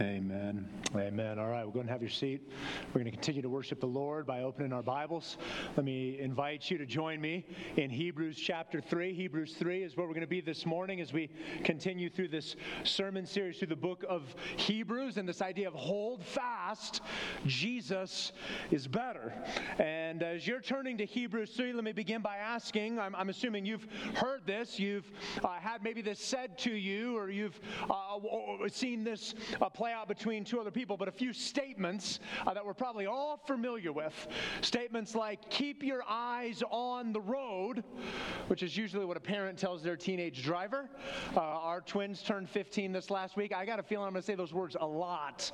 Amen. Amen. All right, we're going to have your seat. We're going to continue to worship the Lord by opening our Bibles. Let me invite you to join me in Hebrews chapter 3. Hebrews 3 is where we're going to be this morning as we continue through this sermon series through the book of Hebrews and this idea of hold fast, Jesus is better. And as you're turning to Hebrews 3, let me begin by asking, I'm assuming you've heard this, you've had maybe this said to you, or you've seen this play out between two other people, but a few statements that we're probably all familiar with. Statements like, keep your eyes on the road, which is usually what a parent tells their teenage driver. Our twins turned 15 this last week. I got a feeling I'm going to say those words a lot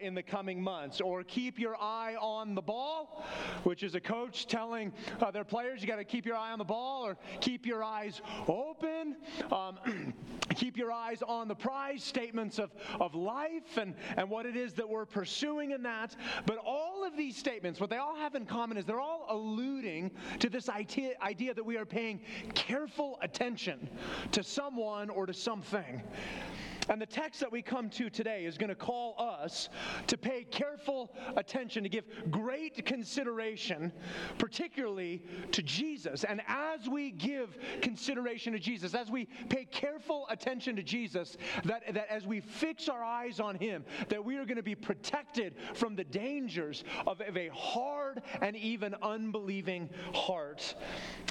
in the coming months. Or keep your eye on the ball, which is a coach telling their players, you got to keep your eye on the ball, or keep your eyes open, keep your eyes on the prize, statements of life and what it is that we're pursuing in that. But all of these statements, what they all have in common is they're all alluding to this idea that we are paying careful attention to someone or to something. And the text that we come to today is going to call us to pay careful attention, to give great consideration, particularly to Jesus. And as we give consideration to Jesus, as we pay careful attention to Jesus, that as we fix our eyes on him, that we are going to be protected from the dangers of a hard and even unbelieving heart.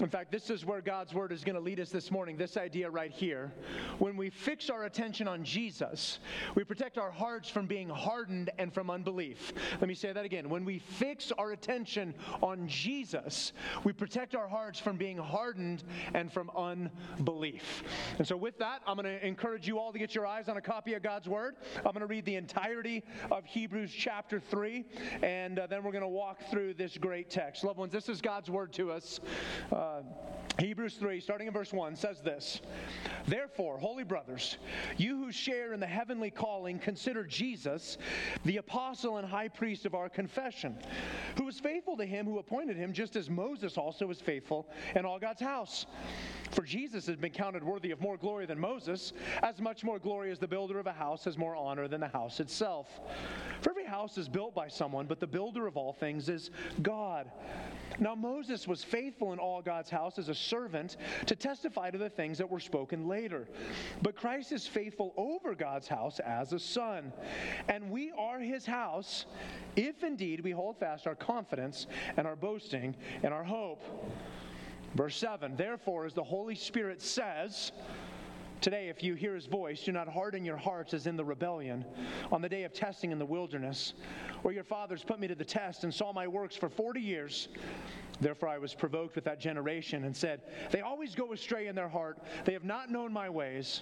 In fact, this is where God's word is going to lead us this morning, this idea right here. When we fix our attention on Jesus, we protect our hearts from being hardened and from unbelief. Let me say that again. When we fix our attention on Jesus, we protect our hearts from being hardened and from unbelief. And so with that, I'm going to encourage you all to get your eyes on a copy of God's Word. I'm going to read the entirety of Hebrews chapter 3, and then we're going to walk through this great text. Loved ones, this is God's Word to us. Hebrews 3, starting in verse 1, says this: Therefore, holy brothers, you who share in the heavenly calling, consider Jesus, the apostle and high priest of our confession, who was faithful to him who appointed him, just as Moses also was faithful in all God's house. For Jesus has been counted worthy of more glory than Moses, as much more glory as the builder of a house has more honor than the house itself. For every house is built by someone, but the builder of all things is God. Now Moses was faithful in all God's house as a servant to testify to the things that were spoken later. But Christ is faithful over God's house as a son. And we are his house, if indeed we hold fast our confidence and our boasting and our hope. Verse 7, therefore, as the Holy Spirit says, today, if you hear his voice, do not harden your hearts as in the rebellion, on the day of testing in the wilderness, where your fathers put me to the test and saw my works for 40 years. Therefore I was provoked with that generation and said, they always go astray in their heart. They have not known my ways.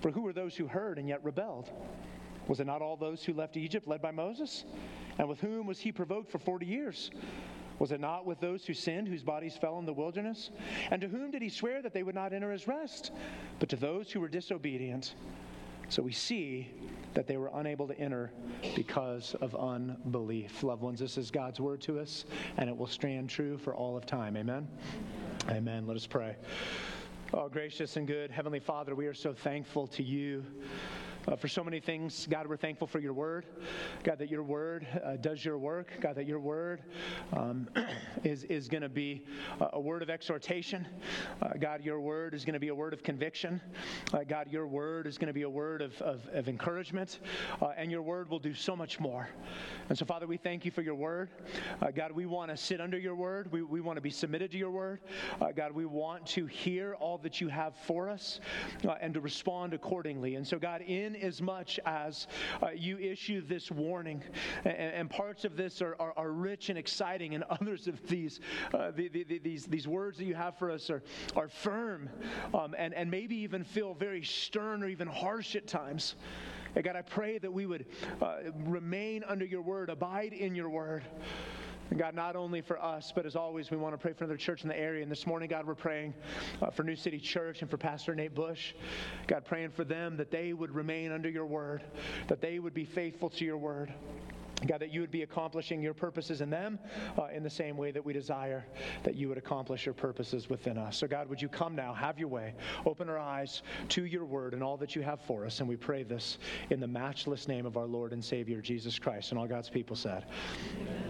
For who were those who heard and yet rebelled? Was it not all those who left Egypt led by Moses? And with whom was he provoked for 40 years? Was it not with those who sinned, whose bodies fell in the wilderness? And to whom did he swear that they would not enter his rest? But to those who were disobedient. So we see that they were unable to enter because of unbelief. Loved ones, this is God's word to us, and it will stand true for all of time. Amen? Amen. Let us pray. Oh, gracious and good Heavenly Father, we are so thankful to you. For so many things, God, we're thankful for your word. God, that your word does your work. God, that your word is going to be a word of exhortation. God, your word is going to be a word of conviction. God, your word is going to be a word of encouragement. And your word will do so much more. And so, Father, we thank you for your word. God, we want to sit under your word. We want to be submitted to your word. God, we want to hear all that you have for us and to respond accordingly. And so, God, inasmuch as you issue this warning, and parts of this are rich and exciting, and others of these words that you have for us are firm, and maybe even feel very stern or even harsh at times. And God, I pray that we would remain under your word, abide in your word. And God, not only for us, but as always, we want to pray for another church in the area. And this morning, God, we're praying for New City Church and for Pastor Nate Bush. God, praying for them that they would remain under your word, that they would be faithful to your word. God, that you would be accomplishing your purposes in them in the same way that we desire that you would accomplish your purposes within us. So God, would you come now, have your way, open our eyes to your word and all that you have for us. And we pray this in the matchless name of our Lord and Savior, Jesus Christ. And all God's people said,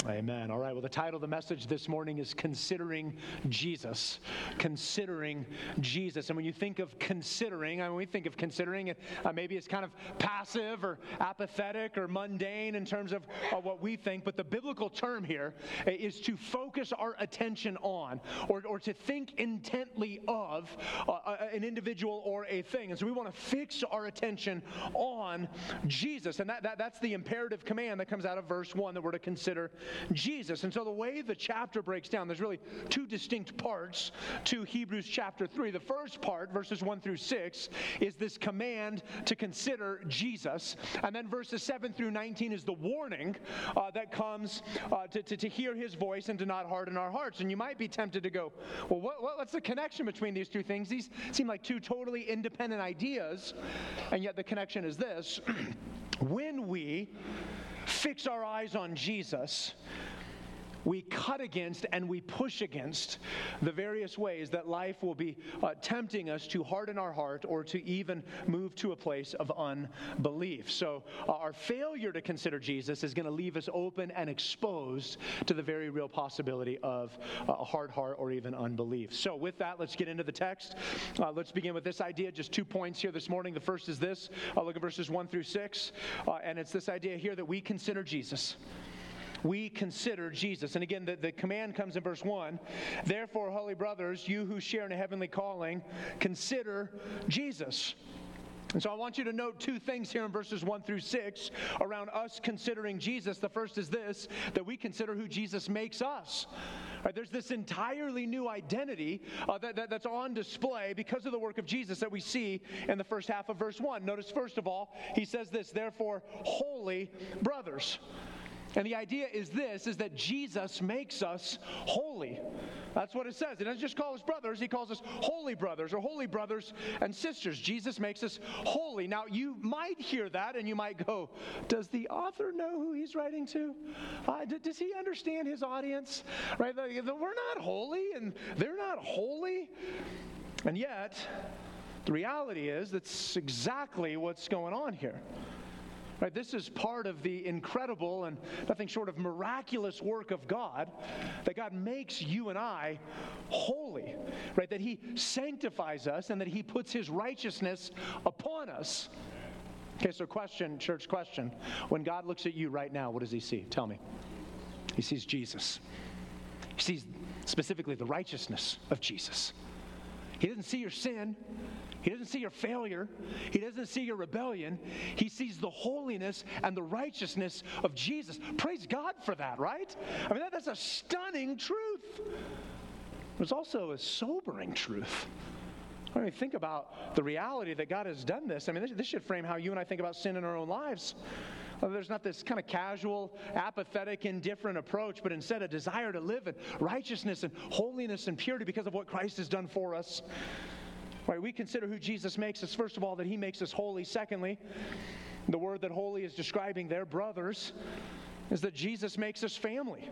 amen. Amen. All right. Well, the title of the message this morning is Considering Jesus. Considering Jesus. And when you think of considering, when we think of considering, maybe it's kind of passive or apathetic or mundane in terms of what we think, but the biblical term here is to focus our attention on or to think intently of an individual or a thing. And so we want to fix our attention on Jesus. And that's the imperative command that comes out of verse 1, that we're to consider Jesus. And so the way the chapter breaks down, there's really two distinct parts to Hebrews chapter 3. The first part, verses 1 through 6, is this command to consider Jesus. And then verses 7 through 19 is the warning that comes to hear his voice and to not harden our hearts. And you might be tempted to go, well, what's the connection between these two things? These seem like two totally independent ideas, and yet the connection is this. When we fix our eyes on Jesus, we cut against and we push against the various ways that life will be tempting us to harden our heart or to even move to a place of unbelief. So our failure to consider Jesus is going to leave us open and exposed to the very real possibility of a hard heart or even unbelief. So with that, let's get into the text. Let's begin with this idea. Just 2 points here this morning. The first is this. Look at verses 1 through 6. And it's this idea here that we consider Jesus. We consider Jesus. And again, the command comes in verse 1. Therefore, holy brothers, you who share in a heavenly calling, consider Jesus. And so I want you to note two things here in verses 1 through 6 around us considering Jesus. The first is this, that we consider who Jesus makes us. Right, there's this entirely new identity that's on display because of the work of Jesus that we see in the first half of verse 1. Notice, first of all, he says this, therefore, holy brothers. And the idea is this, is that Jesus makes us holy. That's what it says. He doesn't just call us brothers. He calls us holy brothers or holy brothers and sisters. Jesus makes us holy. Now, you might hear that and you might go, does the author know who he's writing to? Does he understand his audience? Right? We're not holy and they're not holy. And yet, the reality is that's exactly what's going on here. Right, this is part of the incredible and nothing short of miraculous work of God, that God makes you and I holy, right? That he sanctifies us and that he puts his righteousness upon us. Okay, so question, church question. When God looks at you right now, what does he see? Tell me. He sees Jesus. He sees specifically the righteousness of Jesus. He doesn't see your sin. He doesn't see your failure. He doesn't see your rebellion. He sees the holiness and the righteousness of Jesus. Praise God for that, right? I mean, that's a stunning truth. It's also a sobering truth. I mean, think about the reality that God has done this. I mean, this should frame how you and I think about sin in our own lives. There's not this kind of casual, apathetic, indifferent approach, but instead a desire to live in righteousness and holiness and purity because of what Christ has done for us. Right, we consider who Jesus makes us, first of all, that he makes us holy. Secondly, the word that holy is describing there, brothers, is that Jesus makes us family.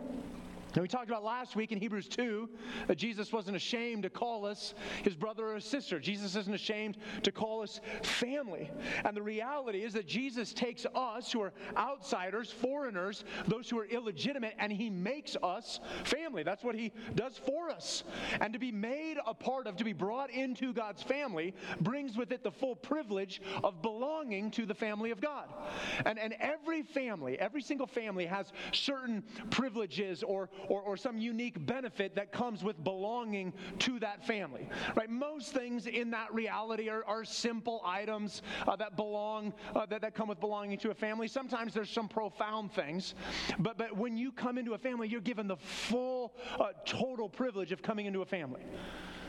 And we talked about last week in Hebrews 2 that Jesus wasn't ashamed to call us his brother or sister. Jesus isn't ashamed to call us family. And the reality is that Jesus takes us who are outsiders, foreigners, those who are illegitimate, and he makes us family. That's what he does for us. And to be made a part of, to be brought into God's family, brings with it the full privilege of belonging to the family of God. And every family, every single family has certain privileges or some unique benefit that comes with belonging to that family, right? Most things in that reality are simple items that come with belonging to a family. Sometimes there's some profound things, but when you come into a family, you're given the full, total privilege of coming into a family.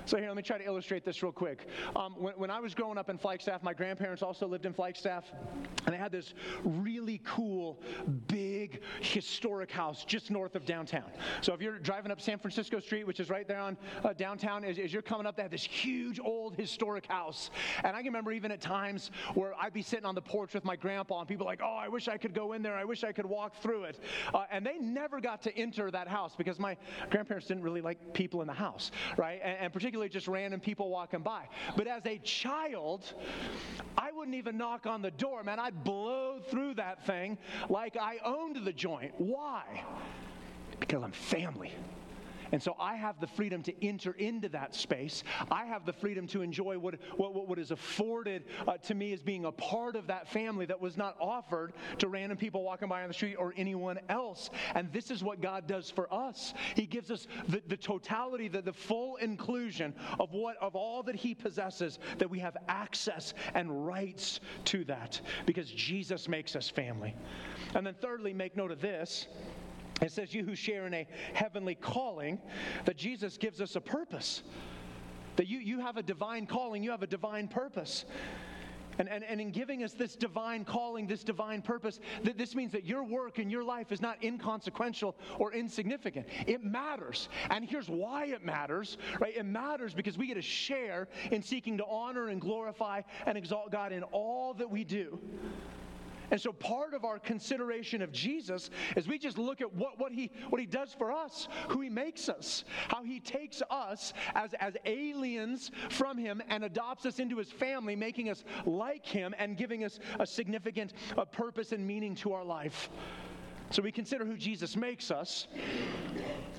So here, let me try to illustrate this real quick. When I was growing up in Flagstaff, my grandparents also lived in Flagstaff, and they had this really cool, big, historic house just north of downtown. So if you're driving up San Francisco Street, which is right there on downtown, as you're coming up, they had this huge, old, historic house. And I can remember even at times where I'd be sitting on the porch with my grandpa, and people were like, oh, I wish I could go in there. I wish I could walk through it. And they never got to enter that house because my grandparents didn't really like people in the house, right? And particularly just random people walking by. But as a child, I wouldn't even knock on the door, man. I'd blow through that thing like I owned the joint. Why? Because I'm family. And so I have the freedom to enter into that space. I have the freedom to enjoy what is afforded to me as being a part of that family that was not offered to random people walking by on the street or anyone else. And this is what God does for us. He gives us the totality, the full inclusion of all that He possesses, that we have access and rights to that because Jesus makes us family. And then thirdly, make note of this. It says, you who share in a heavenly calling, that Jesus gives us a purpose. That you have a divine calling, you have a divine purpose. And in giving us this divine calling, this divine purpose, this means that your work and your life is not inconsequential or insignificant. It matters. And here's why it matters, right? It matters because we get to share in seeking to honor and glorify and exalt God in all that we do. And so part of our consideration of Jesus is we just look at what he does for us, who He makes us, how He takes us as aliens from Him and adopts us into His family, making us like Him and giving us a significant purpose and meaning to our life. So we consider who Jesus makes us,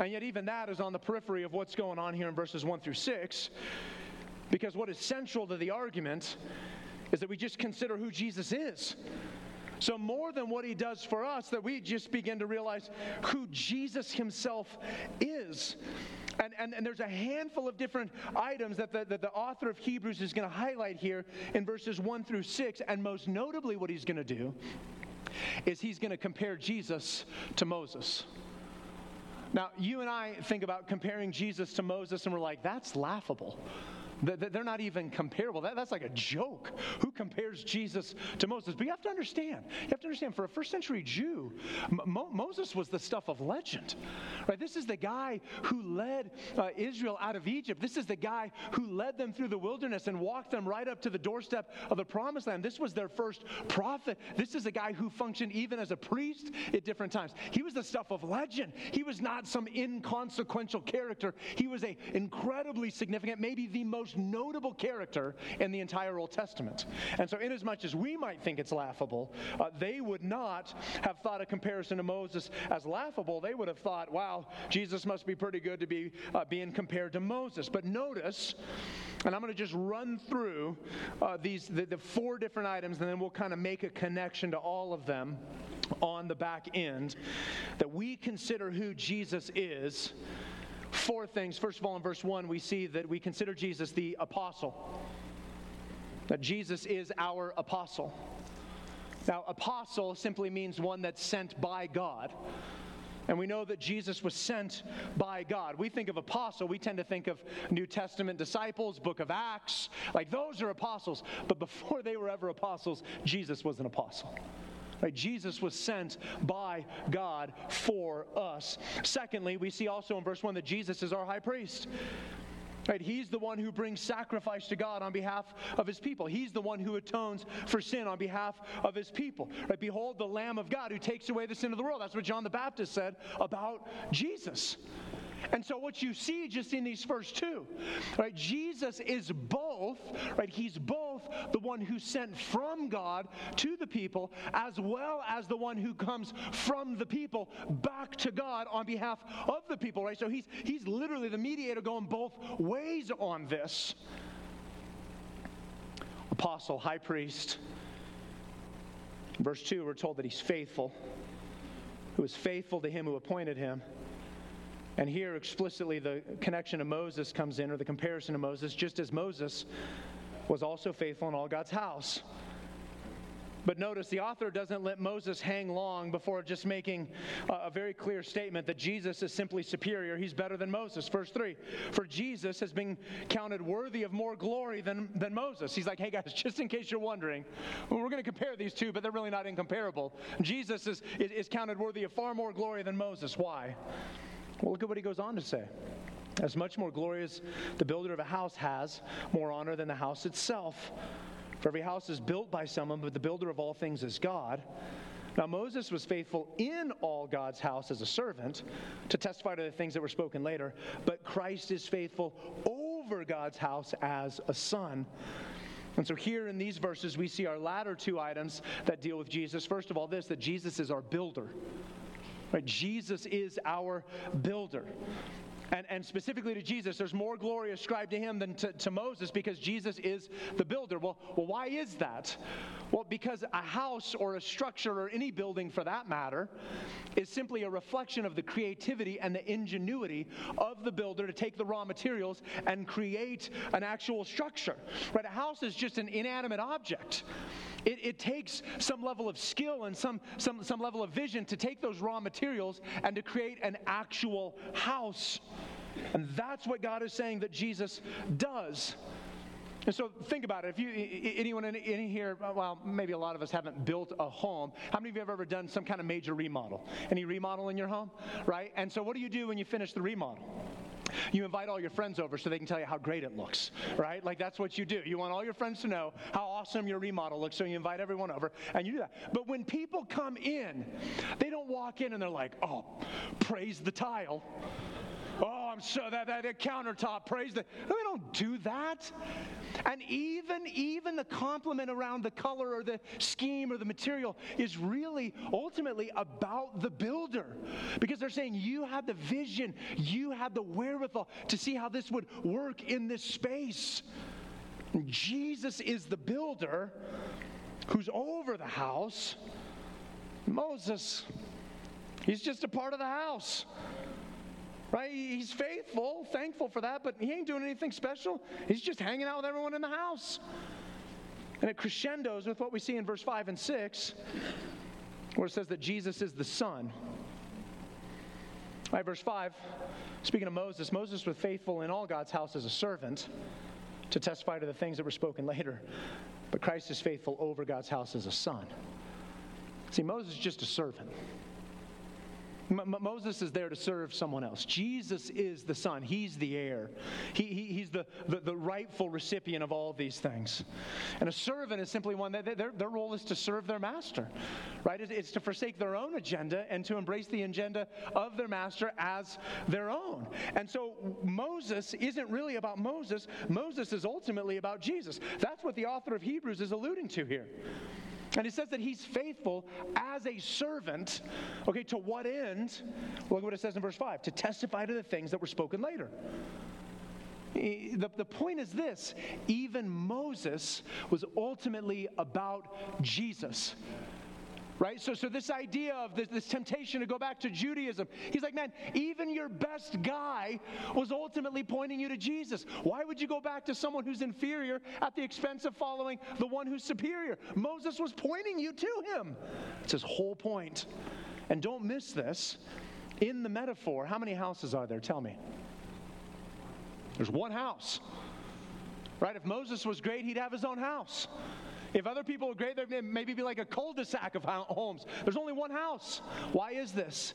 and yet even that is on the periphery of what's going on here in verses 1 through 6, because what is central to the argument is that we just consider who Jesus is. So more than what He does for us, that we just begin to realize who Jesus Himself is. And there's a handful of different items that the author of Hebrews is going to highlight here in verses 1 through 6. And most notably what he's going to do is he's going to compare Jesus to Moses. Now, you and I think about comparing Jesus to Moses, and we're like, that's laughable. They're not even comparable. That's like a joke. Who compares Jesus to Moses? But you have to understand. For a first century Jew, Moses was the stuff of legend. Right? This is the guy who led Israel out of Egypt. This is the guy who led them through the wilderness and walked them right up to the doorstep of the Promised Land. This was their first prophet. This is the guy who functioned even as a priest at different times. He was the stuff of legend. He was not some inconsequential character. He was an incredibly significant, maybe the most notable character in the entire Old Testament. And so inasmuch as we might think it's laughable, they would not have thought a comparison to Moses as laughable. They would have thought, wow, Jesus must be pretty good to be being compared to Moses. But notice, and I'm going to just run through the four different items, and then we'll kind of make a connection to all of them on the back end, that we consider who Jesus is. Four things. First of all, in verse 1, we see that we consider Jesus the apostle. That Jesus is our apostle. Now, apostle simply means one that's sent by God. And we know that Jesus was sent by God. We think of apostle, we tend to think of New Testament disciples, book of Acts. Like, those are apostles. But before they were ever apostles, Jesus was an apostle. Right, Jesus was sent by God for us. Secondly, we see also in verse 1 that Jesus is our high priest. Right, He's the one who brings sacrifice to God on behalf of His people. He's the one who atones for sin on behalf of His people. Right, behold the Lamb of God who takes away the sin of the world. That's what John the Baptist said about Jesus. And so what you see just in these first two, right? Jesus is both, right? He's both the one who sent from God to the people, as well as the one who comes from the people back to God on behalf of the people, right? So he's literally the mediator going both ways on this. Apostle, high priest. Verse 2, we're told that He's faithful, who is faithful to Him who appointed Him. And here explicitly the connection to Moses comes in, or the comparison to Moses, just as Moses was also faithful in all God's house. But notice the author doesn't let Moses hang long before just making a very clear statement that Jesus is simply superior. He's better than Moses. Verse 3, for Jesus has been counted worthy of more glory than Moses. He's like, hey guys, just in case you're wondering, well, we're going to compare these two, but they're really not incomparable. Jesus is counted worthy of far more glory than Moses. Why? Well, look at what he goes on to say. As much more glory as the builder of a house has, more honor than the house itself. For every house is built by someone, but the builder of all things is God. Now Moses was faithful in all God's house as a servant to testify to the things that were spoken later, but Christ is faithful over God's house as a son. And so here in these verses, we see our latter two items that deal with Jesus. First of all, this, that Jesus is our builder. Right? Jesus is our builder. And specifically to Jesus, there's more glory ascribed to him than to Moses because Jesus is the builder. Well, why is that? Well, because a house or a structure or any building for that matter is simply a reflection of the creativity and the ingenuity of the builder to take the raw materials and create an actual structure. Right? A house is just an inanimate object. It takes some level of skill and some level of vision to take those raw materials and to create an actual house. And that's what God is saying that Jesus does. And so think about it. If anyone in here, well, maybe a lot of us haven't built a home. How many of you have ever done some kind of major remodel? Any remodel in your home, right? And so what do you do when you finish the remodel? You invite all your friends over so they can tell you how great it looks, right? Like that's what you do. You want all your friends to know how awesome your remodel looks, so you invite everyone over and you do that. But when people come in, they don't walk in and they're like, oh, praise the tile. Oh, I'm so that countertop, praise the... No, they don't do that. And even the compliment around the color or the scheme or the material is really ultimately about the builder. Because they're saying, you had the vision, you had the wherewithal to see how this would work in this space. Jesus is the builder who's over the house. Moses, he's just a part of the house. Right? He's faithful, thankful for that, but he ain't doing anything special. He's just hanging out with everyone in the house. And it crescendos with what we see in verse 5 and 6, where it says that Jesus is the Son. All right, verse 5, speaking of Moses, Moses was faithful in all God's house as a servant to testify to the things that were spoken later, but Christ is faithful over God's house as a son. See, Moses is just a servant. Moses is there to serve someone else. Jesus is the son. He's the heir. He's the rightful recipient of all these things. And a servant is simply one that their role is to serve their master, right? It's to forsake their own agenda and to embrace the agenda of their master as their own. And so Moses isn't really about Moses. Moses is ultimately about Jesus. That's what the author of Hebrews is alluding to here. And it says that he's faithful as a servant. Okay, to what end? Look what it says in verse 5. To testify to the things that were spoken later. The point is this. Even Moses was ultimately about Jesus. Right? So this idea of this temptation to go back to Judaism. He's like, man, even your best guy was ultimately pointing you to Jesus. Why would you go back to someone who's inferior at the expense of following the one who's superior? Moses was pointing you to him. It's his whole point. And don't miss this. In the metaphor, how many houses are there? Tell me. There's one house. Right? If Moses was great, he'd have his own house. If other people were great, there'd maybe be like a cul-de-sac of homes. There's only one house. Why is this?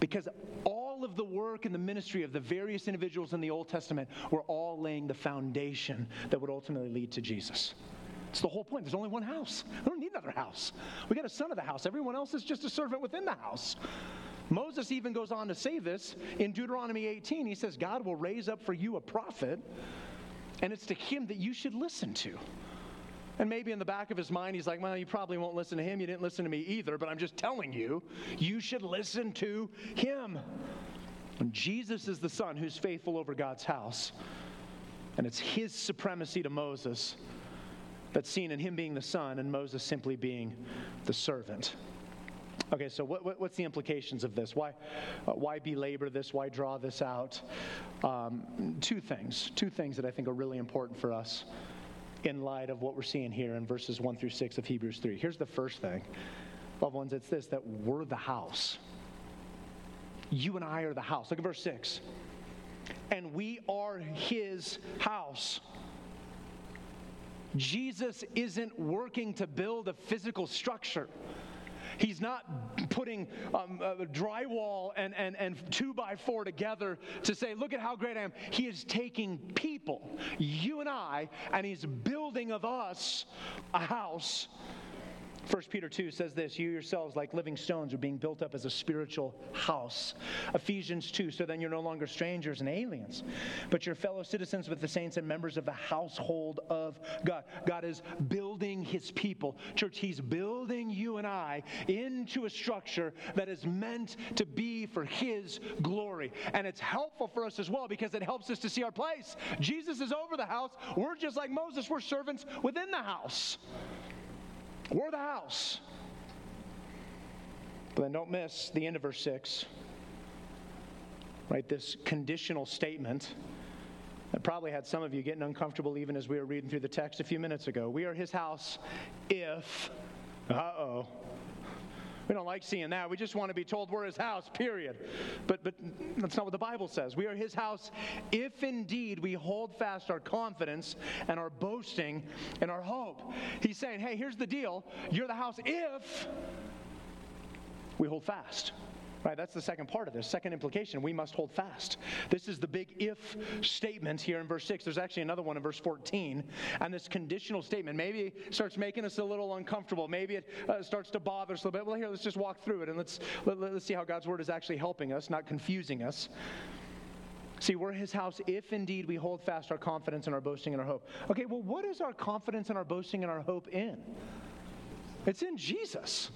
Because all of the work and the ministry of the various individuals in the Old Testament were all laying the foundation that would ultimately lead to Jesus. It's the whole point. There's only one house. We don't need another house. We got a son of the house. Everyone else is just a servant within the house. Moses even goes on to say this in Deuteronomy 18. He says, God will raise up for you a prophet, and it's to him that you should listen to. And maybe in the back of his mind, he's like, well, you probably won't listen to him. You didn't listen to me either, but I'm just telling you, you should listen to him. And Jesus is the son who's faithful over God's house. And it's his supremacy to Moses that's seen in him being the son and Moses simply being the servant. Okay, so what's the implications of this? Why belabor this? Why draw this out? Two things that I think are really important for us in light of what we're seeing here in verses 1 through 6 of Hebrews 3. Here's the first thing. Loved ones, it's this, that we're the house. You and I are the house. Look at verse 6. And we are his house. Jesus isn't working to build a physical structure. He's not putting drywall and 2x4 together to say, look at how great I am. He is taking people, you and I, and he's building of us a house. 1 Peter 2 says this, you yourselves like living stones are being built up as a spiritual house. Ephesians 2, so then you're no longer strangers and aliens, but you're fellow citizens with the saints and members of the household of God. God is building his people. Church, he's building you and I into a structure that is meant to be for his glory. And it's helpful for us as well because it helps us to see our place. Jesus is over the house. We're just like Moses. We're servants within the house. We're the house. But then don't miss the end of verse 6. Right, this conditional statement that probably had some of you getting uncomfortable even as we were reading through the text a few minutes ago. We are his house if, we don't like seeing that. We just want to be told we're his house, period. But that's not what the Bible says. We are his house if indeed we hold fast our confidence and our boasting and our hope. He's saying, hey, here's the deal. You're the house if we hold fast. Right, that's the second part of this. Second implication, we must hold fast. This is the big if statement here in verse 6. There's actually another one in verse 14. And this conditional statement maybe starts making us a little uncomfortable. Maybe it starts to bother us a little bit. Well, here, let's just walk through it and let's see how God's word is actually helping us, not confusing us. See, we're his house if indeed we hold fast our confidence and our boasting and our hope. Okay, well, what is our confidence and our boasting and our hope in? It's in Jesus.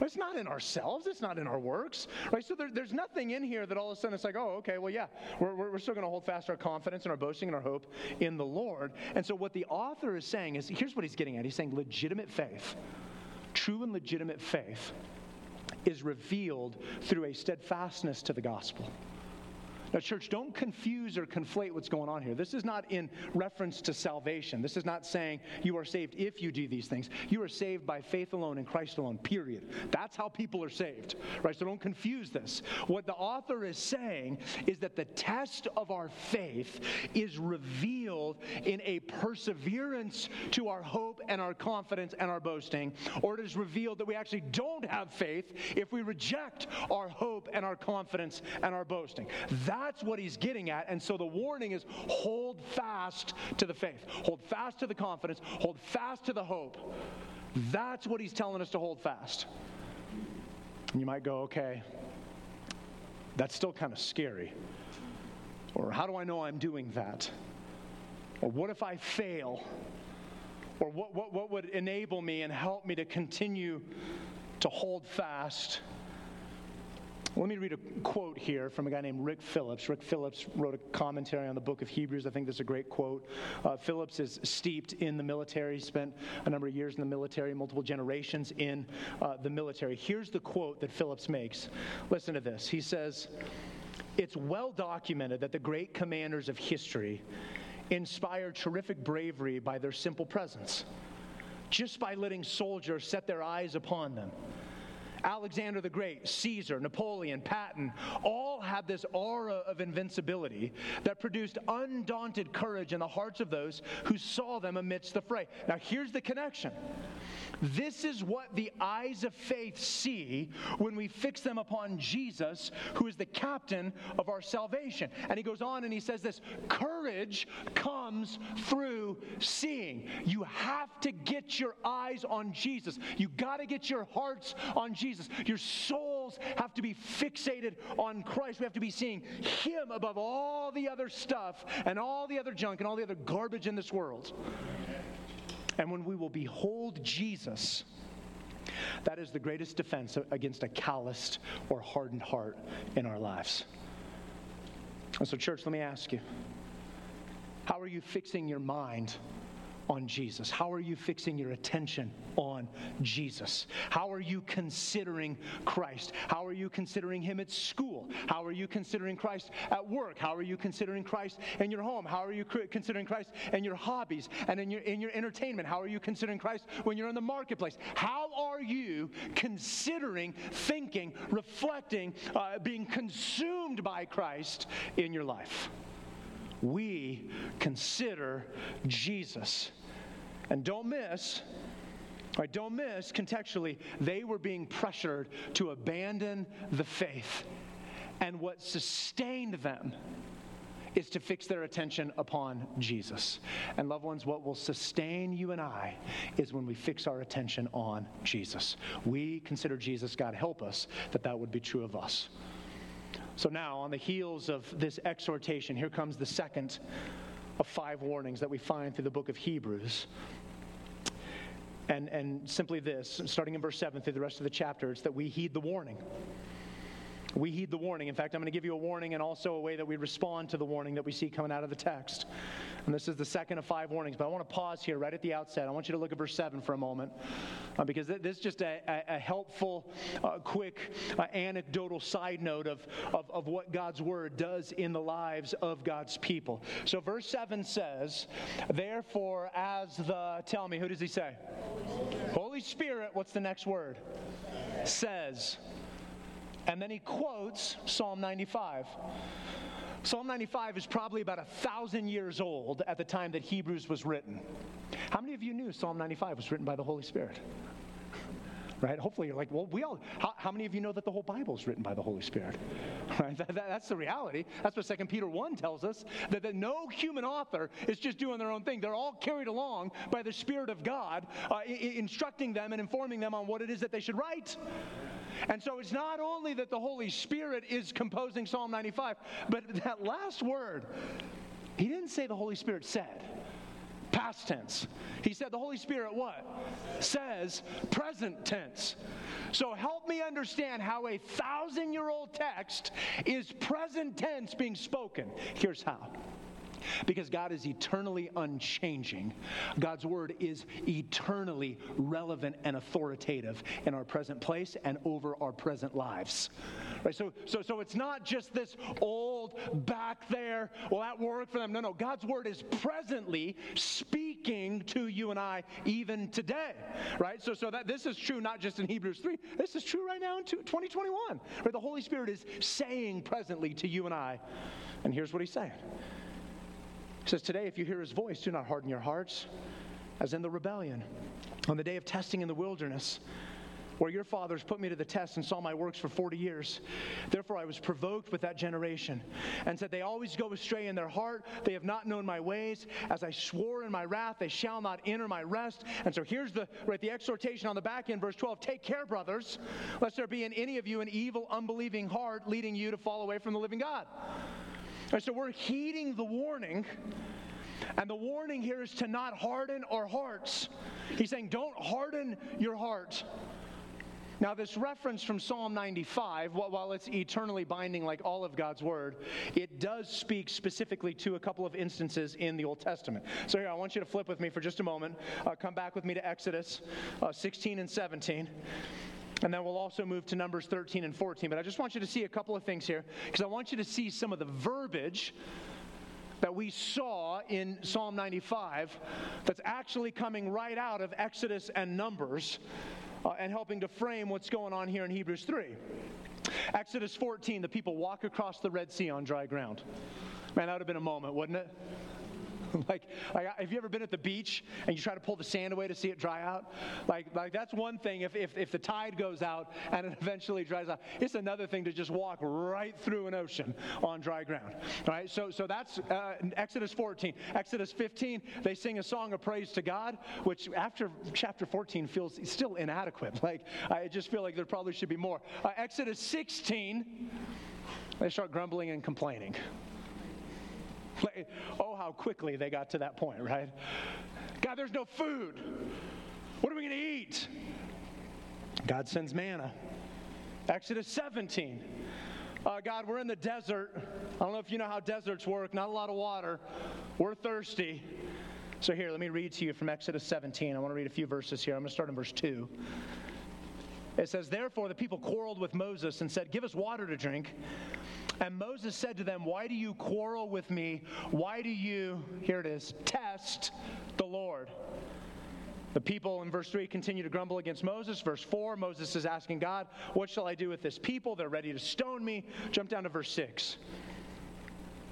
It's not in ourselves. It's not in our works, right? So there's nothing in here that all of a sudden it's like, oh, okay, well, yeah, we're still going to hold fast our confidence and our boasting and our hope in the Lord. And so what the author is saying is, here's what he's getting at. He's saying legitimate faith, true and legitimate faith is revealed through a steadfastness to the gospel. Now, church, don't confuse or conflate what's going on here. This is not in reference to salvation. This is not saying you are saved if you do these things. You are saved by faith alone and Christ alone, period. That's how people are saved, right? So don't confuse this. What the author is saying is that the test of our faith is revealed in a perseverance to our hope and our confidence and our boasting, or it is revealed that we actually don't have faith if we reject our hope and our confidence and our boasting. That's what he's getting at. And so the warning is hold fast to the faith. Hold fast to the confidence. Hold fast to the hope. That's what he's telling us to hold fast. And you might go, okay, that's still kind of scary. Or how do I know I'm doing that? Or what if I fail? Or what would enable me and help me to continue to hold fast? Let me read a quote here from a guy named Rick Phillips. Rick Phillips wrote a commentary on the book of Hebrews. I think this is a great quote. Phillips is steeped in the military, spent a number of years in the military, multiple generations in the military. Here's the quote that Phillips makes. Listen to this. He says, "It's well documented that the great commanders of history inspire terrific bravery by their simple presence, just by letting soldiers set their eyes upon them. Alexander the Great, Caesar, Napoleon, Patton, all had this aura of invincibility that produced undaunted courage in the hearts of those who saw them amidst the fray." Now, here's the connection. This is what the eyes of faith see when we fix them upon Jesus, who is the captain of our salvation. And he goes on and he says this, courage comes through seeing. You have to get your eyes on Jesus. You got to get your hearts on Jesus. Your souls have to be fixated on Christ. We have to be seeing him above all the other stuff and all the other junk and all the other garbage in this world. And when we will behold Jesus, that is the greatest defense against a calloused or hardened heart in our lives. And so, church, let me ask you, how are you fixing your mind on Jesus? How are you fixing your attention on Jesus? How are you considering Christ? How are you considering Him at school? How are you considering Christ at work? How are you considering Christ in your home? How are you considering Christ in your hobbies and in your entertainment? How are you considering Christ when you're in the marketplace? How are you considering, thinking, reflecting, being consumed by Christ in your life? We consider Jesus. And don't miss, contextually, they were being pressured to abandon the faith. And what sustained them is to fix their attention upon Jesus. And loved ones, what will sustain you and I is when we fix our attention on Jesus. We consider Jesus. God, help us that would be true of us. So now, on the heels of this exhortation, here comes the second of five warnings that we find through the book of Hebrews. And simply this, starting in verse 7 through the rest of the chapter, it's that we heed the warning. We heed the warning. In fact, I'm going to give you a warning and also a way that we respond to the warning that we see coming out of the text. And this is the second of five warnings. But I want to pause here right at the outset. I want you to look at verse 7 for a moment, because this is just a helpful, quick, anecdotal side note of what God's Word does in the lives of God's people. So verse 7 says, therefore, as the, tell me, who does he say? Holy Spirit, what's the next word? Says. And then he quotes Psalm 95. Psalm 95 is probably about 1,000 years old at the time that Hebrews was written. How many of you knew Psalm 95 was written by the Holy Spirit? Right? Hopefully you're like, well, we all, how many of you know that the whole Bible is written by the Holy Spirit? Right? That's the reality. That's what 2 Peter 1 tells us, that no human author is just doing their own thing. They're all carried along by the Spirit of God, instructing them and informing them on what it is that they should write. And so it's not only that the Holy Spirit is composing Psalm 95, but that last word, he didn't say the Holy Spirit said. Past tense. He said the Holy Spirit what? Says present tense. So help me understand how 1,000-year-old text is present tense being spoken. Here's how. Because God is eternally unchanging. God's Word is eternally relevant and authoritative in our present place and over our present lives. Right? So it's not just this old back there, well, that worked for them. No, God's Word is presently speaking to you and I even today. Right? So that this is true not just in Hebrews 3. This is true right now in 2021. Right? The Holy Spirit is saying presently to you and I. And here's what he's saying. It says, today, if you hear his voice, do not harden your hearts, as in the rebellion, on the day of testing in the wilderness, where your fathers put me to the test and saw my works for 40 years. Therefore, I was provoked with that generation and said, they always go astray in their heart. They have not known my ways. As I swore in my wrath, they shall not enter my rest. And so here's the exhortation on the back end, verse 12. Take care, brothers, lest there be in any of you an evil, unbelieving heart leading you to fall away from the living God. Right, so we're heeding the warning, and the warning here is to not harden our hearts. He's saying, don't harden your heart. Now, this reference from Psalm 95, while it's eternally binding like all of God's Word, it does speak specifically to a couple of instances in the Old Testament. So here, I want you to flip with me for just a moment. Come back with me to Exodus 16 and 17. And then we'll also move to Numbers 13 and 14. But I just want you to see a couple of things here, because I want you to see some of the verbiage that we saw in Psalm 95 that's actually coming right out of Exodus and Numbers and helping to frame what's going on here in Hebrews 3. Exodus 14, the people walk across the Red Sea on dry ground. Man, that would have been a moment, wouldn't it? Like, have you ever been at the beach and you try to pull the sand away to see it dry out? Like that's one thing if the tide goes out and it eventually dries out. It's another thing to just walk right through an ocean on dry ground. All right, so that's Exodus 14. Exodus 15, they sing a song of praise to God, which after chapter 14 feels still inadequate. Like, I just feel like there probably should be more. Exodus 16, they start grumbling and complaining. Like, oh, how quickly they got to that point, right? God, there's no food. What are we going to eat? God sends manna. Exodus 17. God, we're in the desert. I don't know if you know how deserts work. Not a lot of water. We're thirsty. So here, let me read to you from Exodus 17. I want to read a few verses here. I'm going to start in verse 2. It says, "Therefore the people quarreled with Moses and said, 'Give us water to drink.' And Moses said to them, 'Why do you quarrel with me? Why do you,'" here it is, "'test the Lord?' The people in verse 3 continue to grumble against Moses. Verse 4, Moses is asking God, 'What shall I do with this people? They're ready to stone me.'" Jump down to verse 6.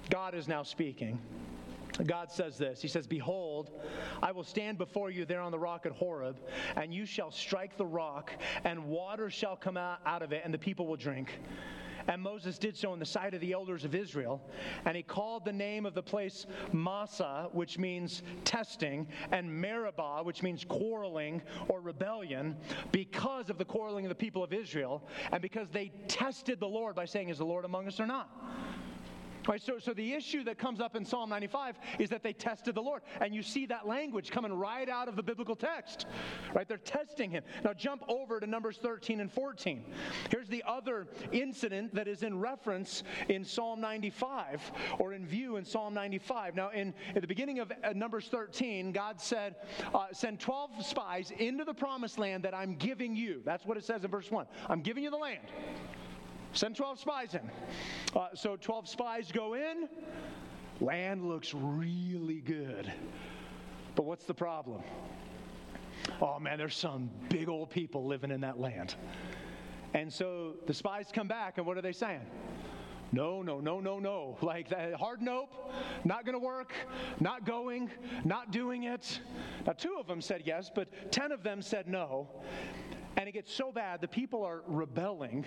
God is now speaking. God says this. He says, "Behold, I will stand before you there on the rock at Horeb, and you shall strike the rock, and water shall come out of it, and the people will drink." And Moses did so in the sight of the elders of Israel, and he called the name of the place Masa, which means testing, and Meribah, which means quarreling or rebellion, because of the quarreling of the people of Israel, and because they tested the Lord by saying, "Is the Lord among us or not?" Right, so the issue that comes up in Psalm 95 is that they tested the Lord. And you see that language coming right out of the biblical text. Right? They're testing him. Now jump over to Numbers 13 and 14. Here's the other incident that is in reference in Psalm 95, or in view in Psalm 95. Now at the beginning of Numbers 13, God said, send 12 spies into the Promised Land that I'm giving you. That's what it says in verse 1. I'm giving you the land. Send 12 spies in. So 12 spies go in. Land looks really good. But what's the problem? Oh man, there's some big old people living in that land. And so the spies come back, and what are they saying? No. Like that hard nope, not going to work, not going, not doing it. Now 2 of them said yes, but 10 of them said no. And it gets so bad, the people are rebelling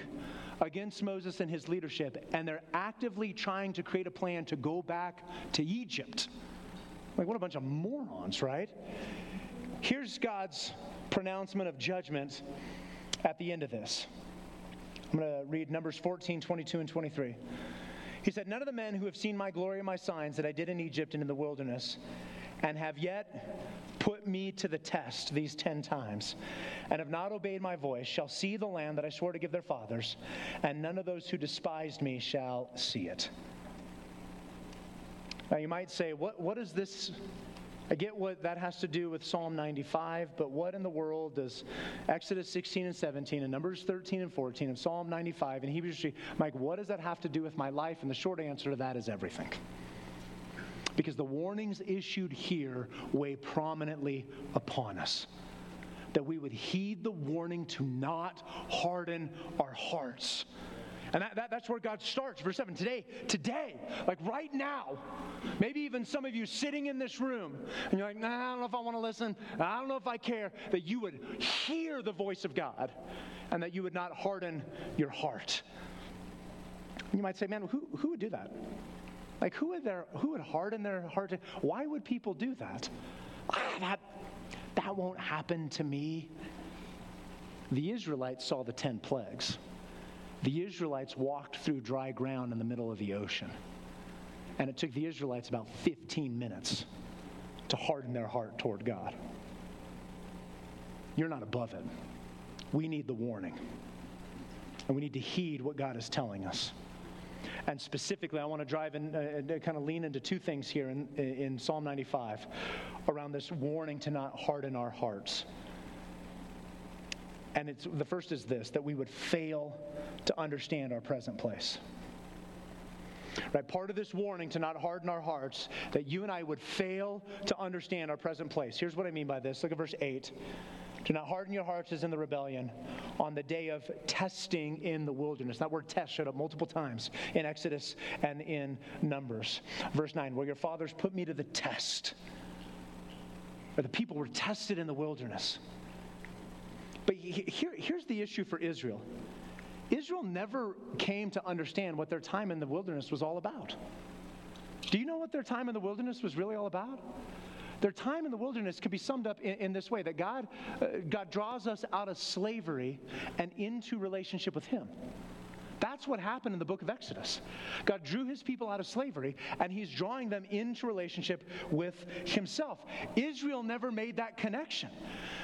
against Moses and his leadership, and they're actively trying to create a plan to go back to Egypt. Like, what a bunch of morons, right? Here's God's pronouncement of judgment at the end of this. I'm going to read Numbers 14, 22, and 23. He said, "None of the men who have seen my glory and my signs that I did in Egypt and in the wilderness, and have yet put me to the test these 10 times, and have not obeyed my voice, shall see the land that I swore to give their fathers, and none of those who despised me shall see it." Now you might say, what is this? I get what that has to do with Psalm 95, but what in the world does Exodus 16 and 17 and Numbers 13 and 14 and Psalm 95 and Hebrews 3, Mike, what does that have to do with my life? And the short answer to that is everything. Because the warnings issued here weigh prominently upon us. That we would heed the warning to not harden our hearts. And that's where God starts. Verse 7, today, like right now, maybe even some of you sitting in this room, and you're like, nah, I don't know if I want to listen. I don't know if I care. That you would hear the voice of God and that you would not harden your heart. And you might say, man, who would do that? Like, who would harden their heart? Why would people do that? That won't happen to me. The Israelites saw the 10 plagues. The Israelites walked through dry ground in the middle of the ocean. And it took the Israelites about 15 minutes to harden their heart toward God. You're not above it. We need the warning. And we need to heed what God is telling us. And specifically, I want to drive in, kind of lean into 2 things here in Psalm 95 around this warning to not harden our hearts. And the first is this, that we would fail to understand our present place. Right, part of this warning to not harden our hearts, that you and I would fail to understand our present place. Here's what I mean by this. Look at verse 8. "Do not harden your hearts as in the rebellion on the day of testing in the wilderness." That word test showed up multiple times in Exodus and in Numbers. Verse 9, "Well, your fathers put me to the test." Or the people were tested in the wilderness. But here's the issue for Israel. Israel never came to understand what their time in the wilderness was all about. Do you know what their time in the wilderness was really all about? Their time in the wilderness could be summed up in this way, that God draws us out of slavery and into relationship with him. That's what happened in the book of Exodus. God drew his people out of slavery, and he's drawing them into relationship with himself. Israel never made that connection.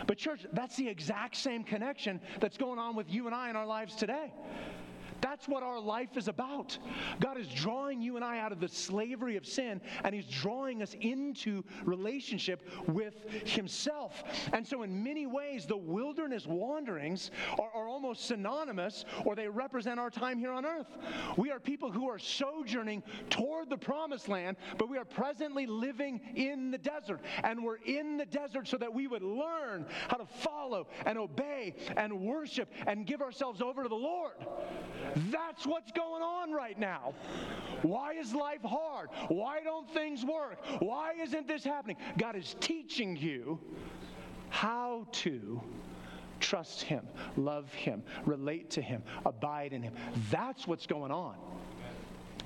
But church, that's the exact same connection that's going on with you and I in our lives today. That's what our life is about. God is drawing you and I out of the slavery of sin, and he's drawing us into relationship with himself. And so in many ways, the wilderness wanderings are almost synonymous, or they represent our time here on earth. We are people who are sojourning toward the Promised Land, but we are presently living in the desert. And we're in the desert so that we would learn how to follow and obey and worship and give ourselves over to the Lord. That's what's going on right now. Why is life hard? Why don't things work? Why isn't this happening? God is teaching you how to trust him, love him, relate to him, abide in him. That's what's going on.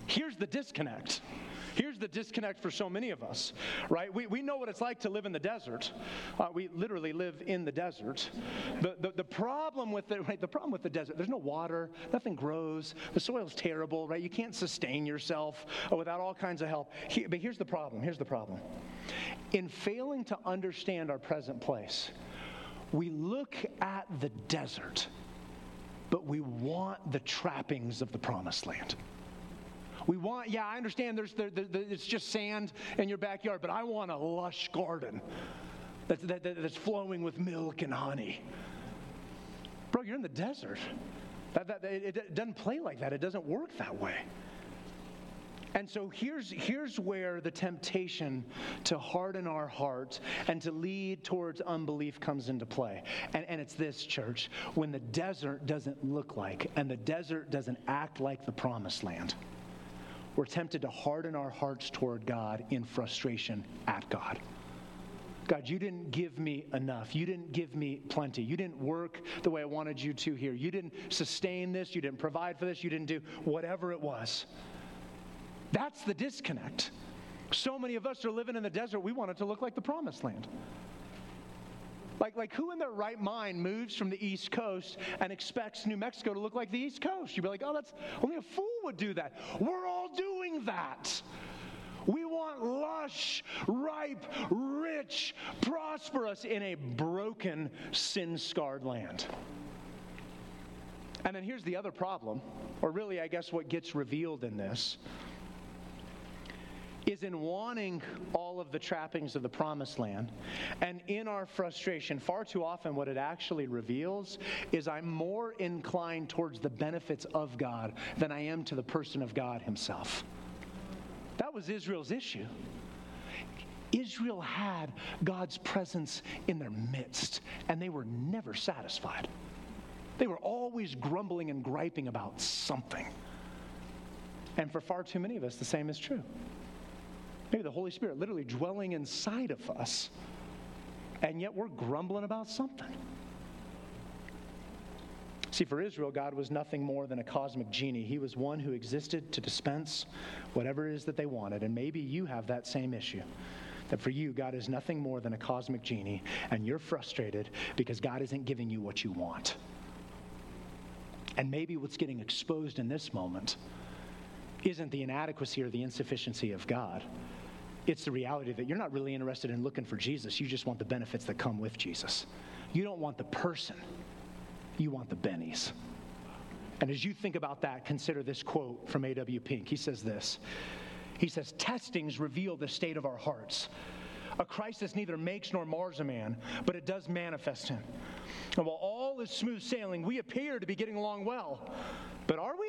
Here's the disconnect. Here's the disconnect for so many of us, right? We know what it's like to live in the desert. We literally live in the desert. The problem with it, right? The problem with the desert, there's no water, nothing grows, the soil's terrible, right? You can't sustain yourself without all kinds of help. But here's the problem. Here's the problem. In failing to understand our present place, we look at the desert, but we want the trappings of the Promised Land. We want, I understand it's just sand in your backyard, but I want a lush garden that's flowing with milk and honey. Bro, you're in the desert. It doesn't play like that. It doesn't work that way. And so here's where the temptation to harden our hearts and to lead towards unbelief comes into play. And it's this, church, when the desert doesn't look like and the desert doesn't act like the Promised Land, we're tempted to harden our hearts toward God in frustration at God. God, you didn't give me enough. You didn't give me plenty. You didn't work the way I wanted you to here. You didn't sustain this. You didn't provide for this. You didn't do whatever it was. That's the disconnect. So many of us are living in the desert. We want it to look like the Promised Land. Like who in their right mind moves from the East Coast and expects New Mexico to look like the East Coast? You'd be like, oh, that's only a fool would do that. We're all doing that. We want lush, ripe, rich, prosperous in a broken, sin-scarred land. And then here's the other problem, or really I guess what gets revealed in this, is in wanting all of the trappings of the Promised Land, and in our frustration, far too often what it actually reveals is I'm more inclined towards the benefits of God than I am to the person of God himself. That was Israel's issue. Israel had God's presence in their midst, and they were never satisfied. They were always grumbling and griping about something. And for far too many of us, the same is true. Maybe the Holy Spirit literally dwelling inside of us, and yet we're grumbling about something. See, for Israel, God was nothing more than a cosmic genie. He was one who existed to dispense whatever it is that they wanted, and maybe you have that same issue, that for you, God is nothing more than a cosmic genie, and you're frustrated because God isn't giving you what you want. And maybe what's getting exposed in this moment isn't the inadequacy or the insufficiency of God. It's the reality that you're not really interested in looking for Jesus. You just want the benefits that come with Jesus. You don't want the person. You want the bennies. And as you think about that, consider this quote from A.W. Pink. He says this. He says, "Testings reveal the state of our hearts. A crisis neither makes nor mars a man, but it does manifest him. And while all is smooth sailing, we appear to be getting along well. But are we?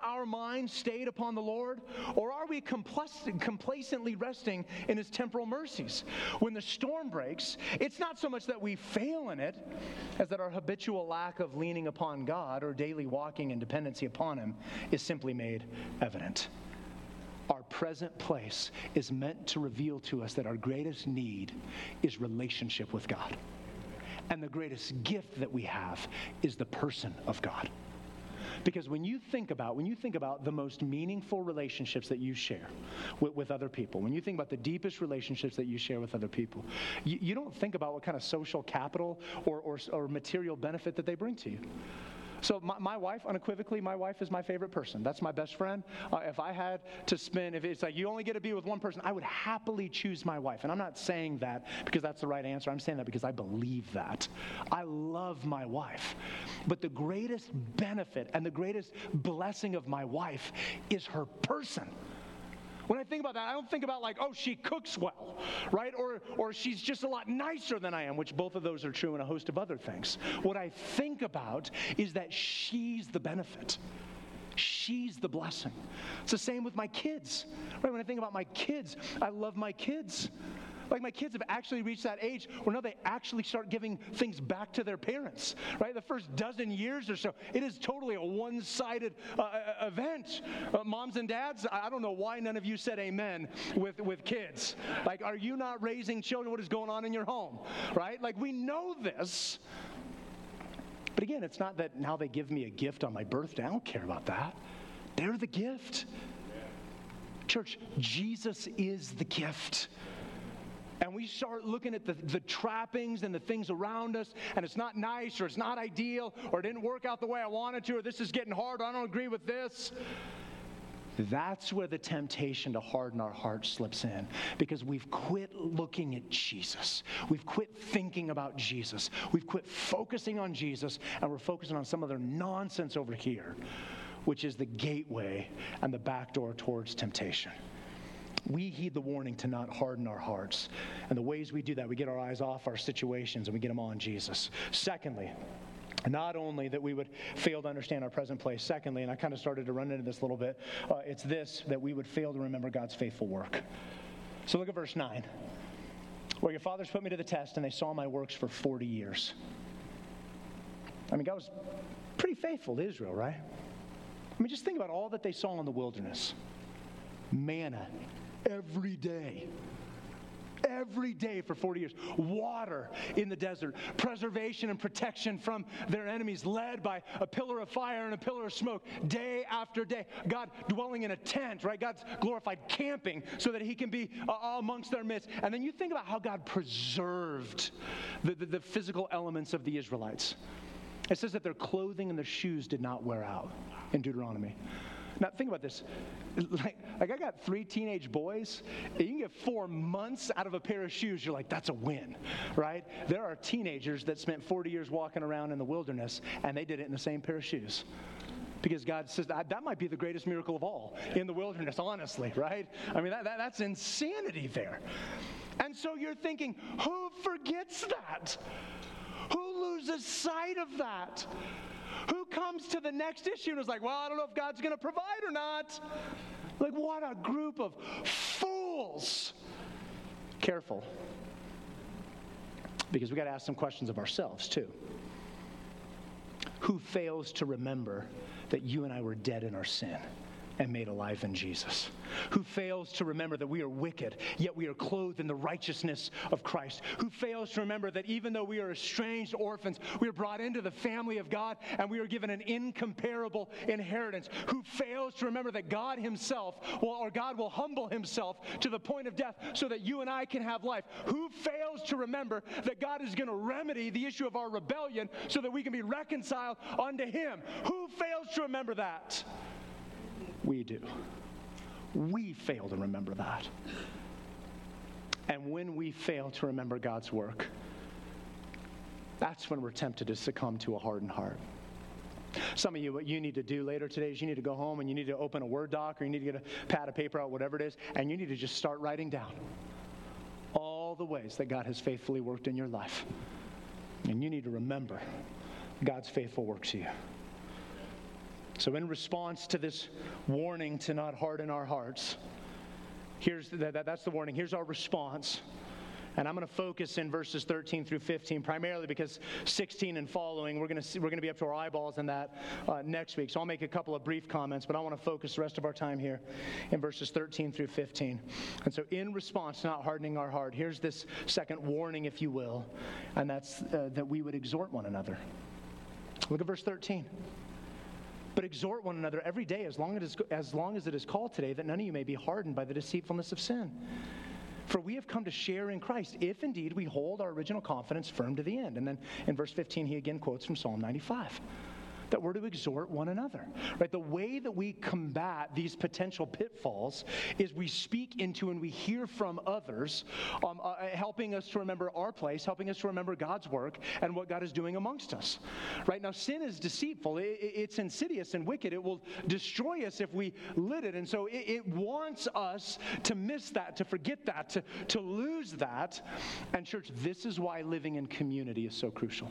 Our minds stayed upon the Lord, or are we complacently resting in his temporal mercies? When the storm breaks, it's not so much that we fail in it as that our habitual lack of leaning upon God or daily walking in dependency upon him is simply made evident." Our present place is meant to reveal to us that our greatest need is relationship with God. And the greatest gift that we have is the person of God. Because when you think about the most meaningful relationships that you share with other people, when you think about the deepest relationships that you share with other people, you don't think about what kind of social capital or material benefit that they bring to you. So my wife, unequivocally, my wife is my favorite person. That's my best friend. If I had to spend, if it's like you only get to be with one person, I would happily choose my wife. And I'm not saying that because that's the right answer. I'm saying that because I believe that. I love my wife. But the greatest benefit and the greatest blessing of my wife is her person. When I think about that, I don't think about like, oh, she cooks well, right? Or she's just a lot nicer than I am, which both of those are true and a host of other things. What I think about is that she's the benefit. She's the blessing. It's the same with my kids, right? When I think about my kids, I love my kids. Like my kids have actually reached that age where now they actually start giving things back to their parents, right? The first dozen years or so, it is totally a one-sided event. Moms and dads, I don't know why none of you said amen with kids. Like, are you not raising children? What is going on in your home, right? Like, we know this. But again, it's not that now they give me a gift on my birthday. I don't care about that. They're the gift. Church, Jesus is the gift. And we start looking at the trappings and the things around us, and it's not nice, or it's not ideal, or it didn't work out the way I wanted to, or this is getting hard, or I don't agree with this. That's where the temptation to harden our hearts slips in, because we've quit looking at Jesus. We've quit thinking about Jesus. We've quit focusing on Jesus, and we're focusing on some other nonsense over here, which is the gateway and the back door towards temptation. We heed the warning to not harden our hearts. And the ways we do that, we get our eyes off our situations and we get them on Jesus. Secondly, not only that we would fail to understand our present place, secondly, and I kind of started to run into this a little bit, it's this, that we would fail to remember God's faithful work. So look at verse 9. Where your fathers put me to the test and they saw my works for 40 years. I mean, God was pretty faithful to Israel, right? I mean, just think about all that they saw in the wilderness. Manna. Every day for 40 years. Water in the desert. Preservation and protection from their enemies, led by a pillar of fire and a pillar of smoke day after day. God dwelling in a tent, right? God's glorified camping so that he can be amongst their midst. And then you think about how God preserved the physical elements of the Israelites. It says that their clothing and their shoes did not wear out in Deuteronomy. Now, think about this. Like I got 3 teenage boys. You can get 4 months out of a pair of shoes. You're like, that's a win, right? There are teenagers that spent 40 years walking around in the wilderness, and they did it in the same pair of shoes. Because God says, that might be the greatest miracle of all in the wilderness, honestly, right? I mean, that's insanity there. And so you're thinking, who forgets that? Who loses sight of that? Who comes to the next issue and is like, well, I don't know if God's going to provide or not. Like, what a group of fools. Careful. Because we got to ask some questions of ourselves, too. Who fails to remember that you and I were dead in our sin and made alive in Jesus? Who fails to remember that we are wicked, yet we are clothed in the righteousness of Christ? Who fails to remember that even though we are estranged orphans, we are brought into the family of God and we are given an incomparable inheritance? Who fails to remember that God himself will humble himself to the point of death so that you and I can have life? Who fails to remember that God is going to remedy the issue of our rebellion so that we can be reconciled unto him? Who fails to remember that? We do. We fail to remember that. And when we fail to remember God's work, that's when we're tempted to succumb to a hardened heart. Some of you, what you need to do later today is you need to go home and you need to open a Word doc or you need to get a pad of paper out, whatever it is, and you need to just start writing down all the ways that God has faithfully worked in your life. And you need to remember God's faithful work to you. So in response to this warning to not harden our hearts, that's the warning. Here's our response. And I'm going to focus in verses 13 through 15 primarily because 16 and following, we're going to be up to our eyeballs in that next week. So I'll make a couple of brief comments, but I want to focus the rest of our time here in verses 13 through 15. And so in response to not hardening our heart, here's this second warning, if you will, and that's that we would exhort one another. Look at verse 13. But exhort one another every day as long as it is called today, that none of you may be hardened by the deceitfulness of sin. For we have come to share in Christ, if indeed we hold our original confidence firm to the end. And then in verse 15, he again quotes from Psalm 95. that we're to exhort one another, right? The way that we combat these potential pitfalls is we speak into and we hear from others, helping us to remember our place, helping us to remember God's work and what God is doing amongst us, right? Now, sin is deceitful. It's insidious and wicked. It will destroy us if we let it. And so it wants us to miss that, to forget that, to lose that. And church, this is why living in community is so crucial.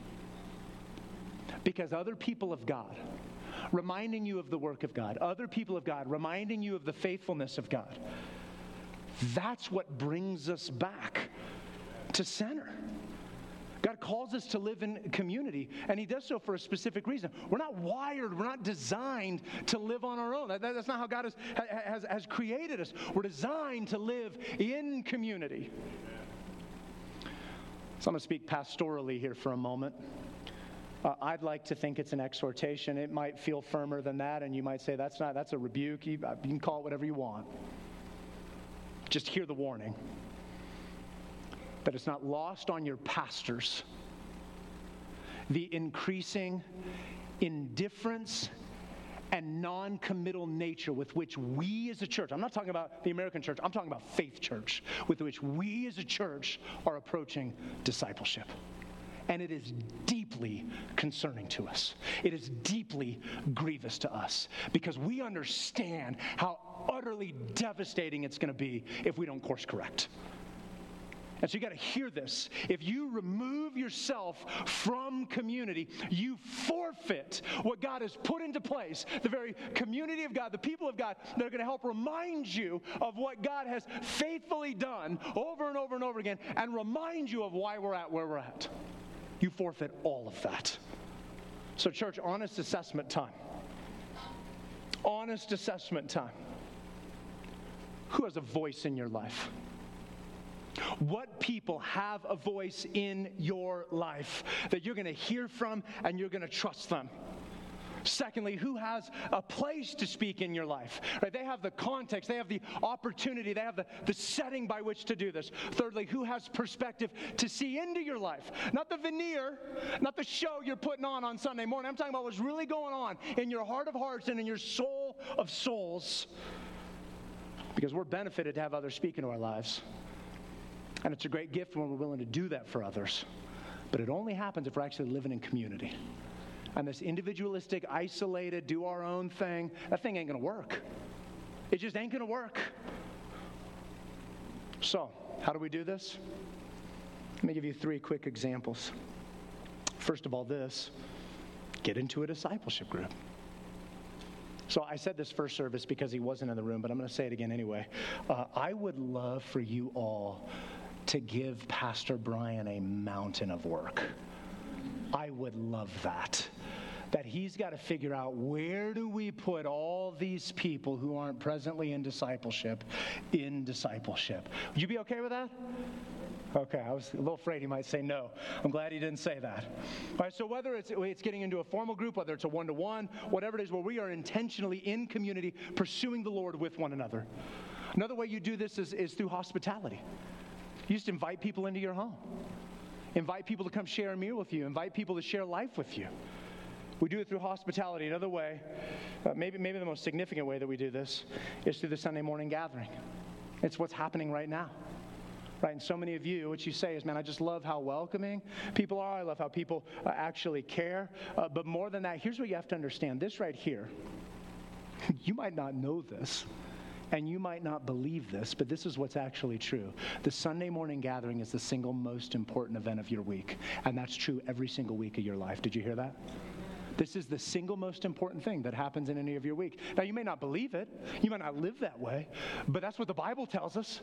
Because other people of God reminding you of the work of God, other people of God reminding you of the faithfulness of God, that's what brings us back to center. God calls us to live in community, and he does so for a specific reason. We're not wired, we're not designed to live on our own. That's not how God has created us. We're designed to live in community. So I'm going to speak pastorally here for a moment. I'd like to think it's an exhortation. It might feel firmer than that, and you might say, that's a rebuke. You can call it whatever you want. Just hear the warning that it's not lost on your pastors the increasing indifference and non-committal nature with which we as a church, I'm not talking about the American church, I'm talking about faith church, with which we as a church are approaching discipleship. And it is deeply concerning to us. It is deeply grievous to us because we understand how utterly devastating it's going to be if we don't course correct. And so you got to hear this. If you remove yourself from community, you forfeit what God has put into place, the very community of God, the people of God that are going to help remind you of what God has faithfully done over and over and over again and remind you of why we're at where we're at. You forfeit all of that. So church, honest assessment time. Honest assessment time. Who has a voice in your life? What people have a voice in your life that you're going to hear from and you're going to trust them? Secondly, who has a place to speak in your life? Right? They have the context, they have the opportunity, they have the setting by which to do this. Thirdly, who has perspective to see into your life? Not the veneer, not the show you're putting on Sunday morning. I'm talking about what's really going on in your heart of hearts and in your soul of souls. Because we're benefited to have others speak into our lives. And it's a great gift when we're willing to do that for others. But it only happens if we're actually living in community. And this individualistic, isolated, do our own thing, that thing ain't going to work. It just ain't going to work. So, how do we do this? Let me give you three quick examples. First of all, this, get into a discipleship group. So I said this first service because he wasn't in the room, but I'm going to say it again anyway. I would love for you all to give Pastor Brian a mountain of work. I would love that he's got to figure out where do we put all these people who aren't presently in discipleship Would you be okay with that? Okay, I was a little afraid he might say no. I'm glad he didn't say that. All right, so whether it's getting into a formal group, whether it's a one-to-one, whatever it is, where we are intentionally in community pursuing the Lord with one another. Another way you do this is through hospitality. You just invite people into your home. Invite people to come share a meal with you. Invite people to share life with you. We do it through hospitality. Another way, maybe the most significant way that we do this is through the Sunday morning gathering. It's what's happening right now. Right? And so many of you, what you say is, man, I just love how welcoming people are. I love how people actually care. But more than that, here's what you have to understand. This right here, you might not know this, and you might not believe this, but this is what's actually true. The Sunday morning gathering is the single most important event of your week, and that's true every single week of your life. Did you hear that? This is the single most important thing that happens in any of your week. Now, you may not believe it. You might not live that way, but that's what the Bible tells us.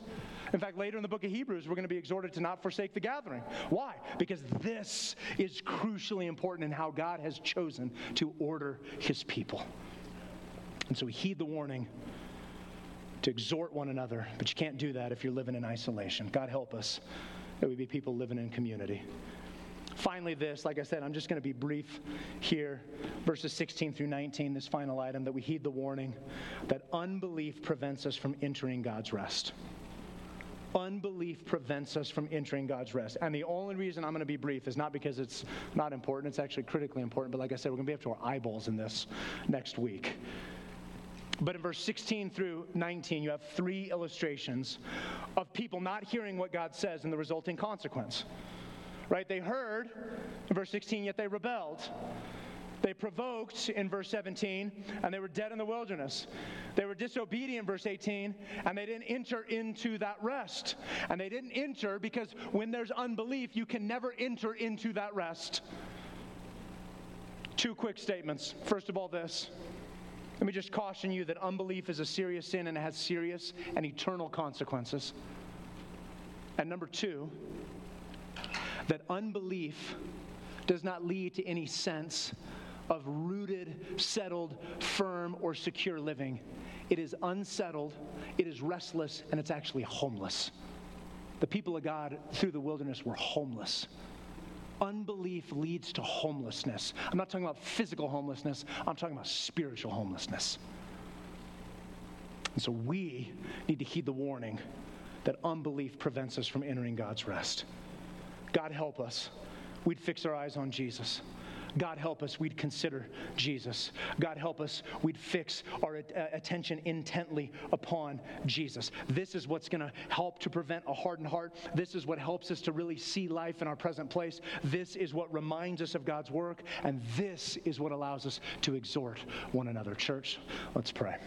In fact, later in the book of Hebrews, we're going to be exhorted to not forsake the gathering. Why? Because this is crucially important in how God has chosen to order his people. And so we heed the warning to exhort one another, but you can't do that if you're living in isolation. God help us that we be people living in community. Finally, this, like I said, I'm just going to be brief here. Verses 16 through 19, this final item, that we heed the warning that unbelief prevents us from entering God's rest. Unbelief prevents us from entering God's rest. And the only reason I'm going to be brief is not because it's not important. It's actually critically important. But like I said, we're going to be up to our eyeballs in this next week. But in verse 16 through 19, you have three illustrations of people not hearing what God says and the resulting consequence. Right? They heard in verse 16, yet they rebelled. They provoked in verse 17, and they were dead in the wilderness. They were disobedient, verse 18, and they didn't enter into that rest. And they didn't enter because when there's unbelief, you can never enter into that rest. Two quick statements. First of all, this. Let me just caution you that unbelief is a serious sin and it has serious and eternal consequences. And number two, that unbelief does not lead to any sense of rooted, settled, firm, or secure living. It is unsettled, it is restless, and it's actually homeless. The people of God through the wilderness were homeless. Unbelief leads to homelessness. I'm not talking about physical homelessness, I'm talking about spiritual homelessness. And so we need to heed the warning that unbelief prevents us from entering God's rest. God help us. We'd fix our eyes on Jesus. God help us, we'd consider Jesus. God help us, we'd fix our attention intently upon Jesus. This is what's going to help to prevent a hardened heart. This is what helps us to really see life in our present place. This is what reminds us of God's work, and this is what allows us to exhort one another. Church, let's pray.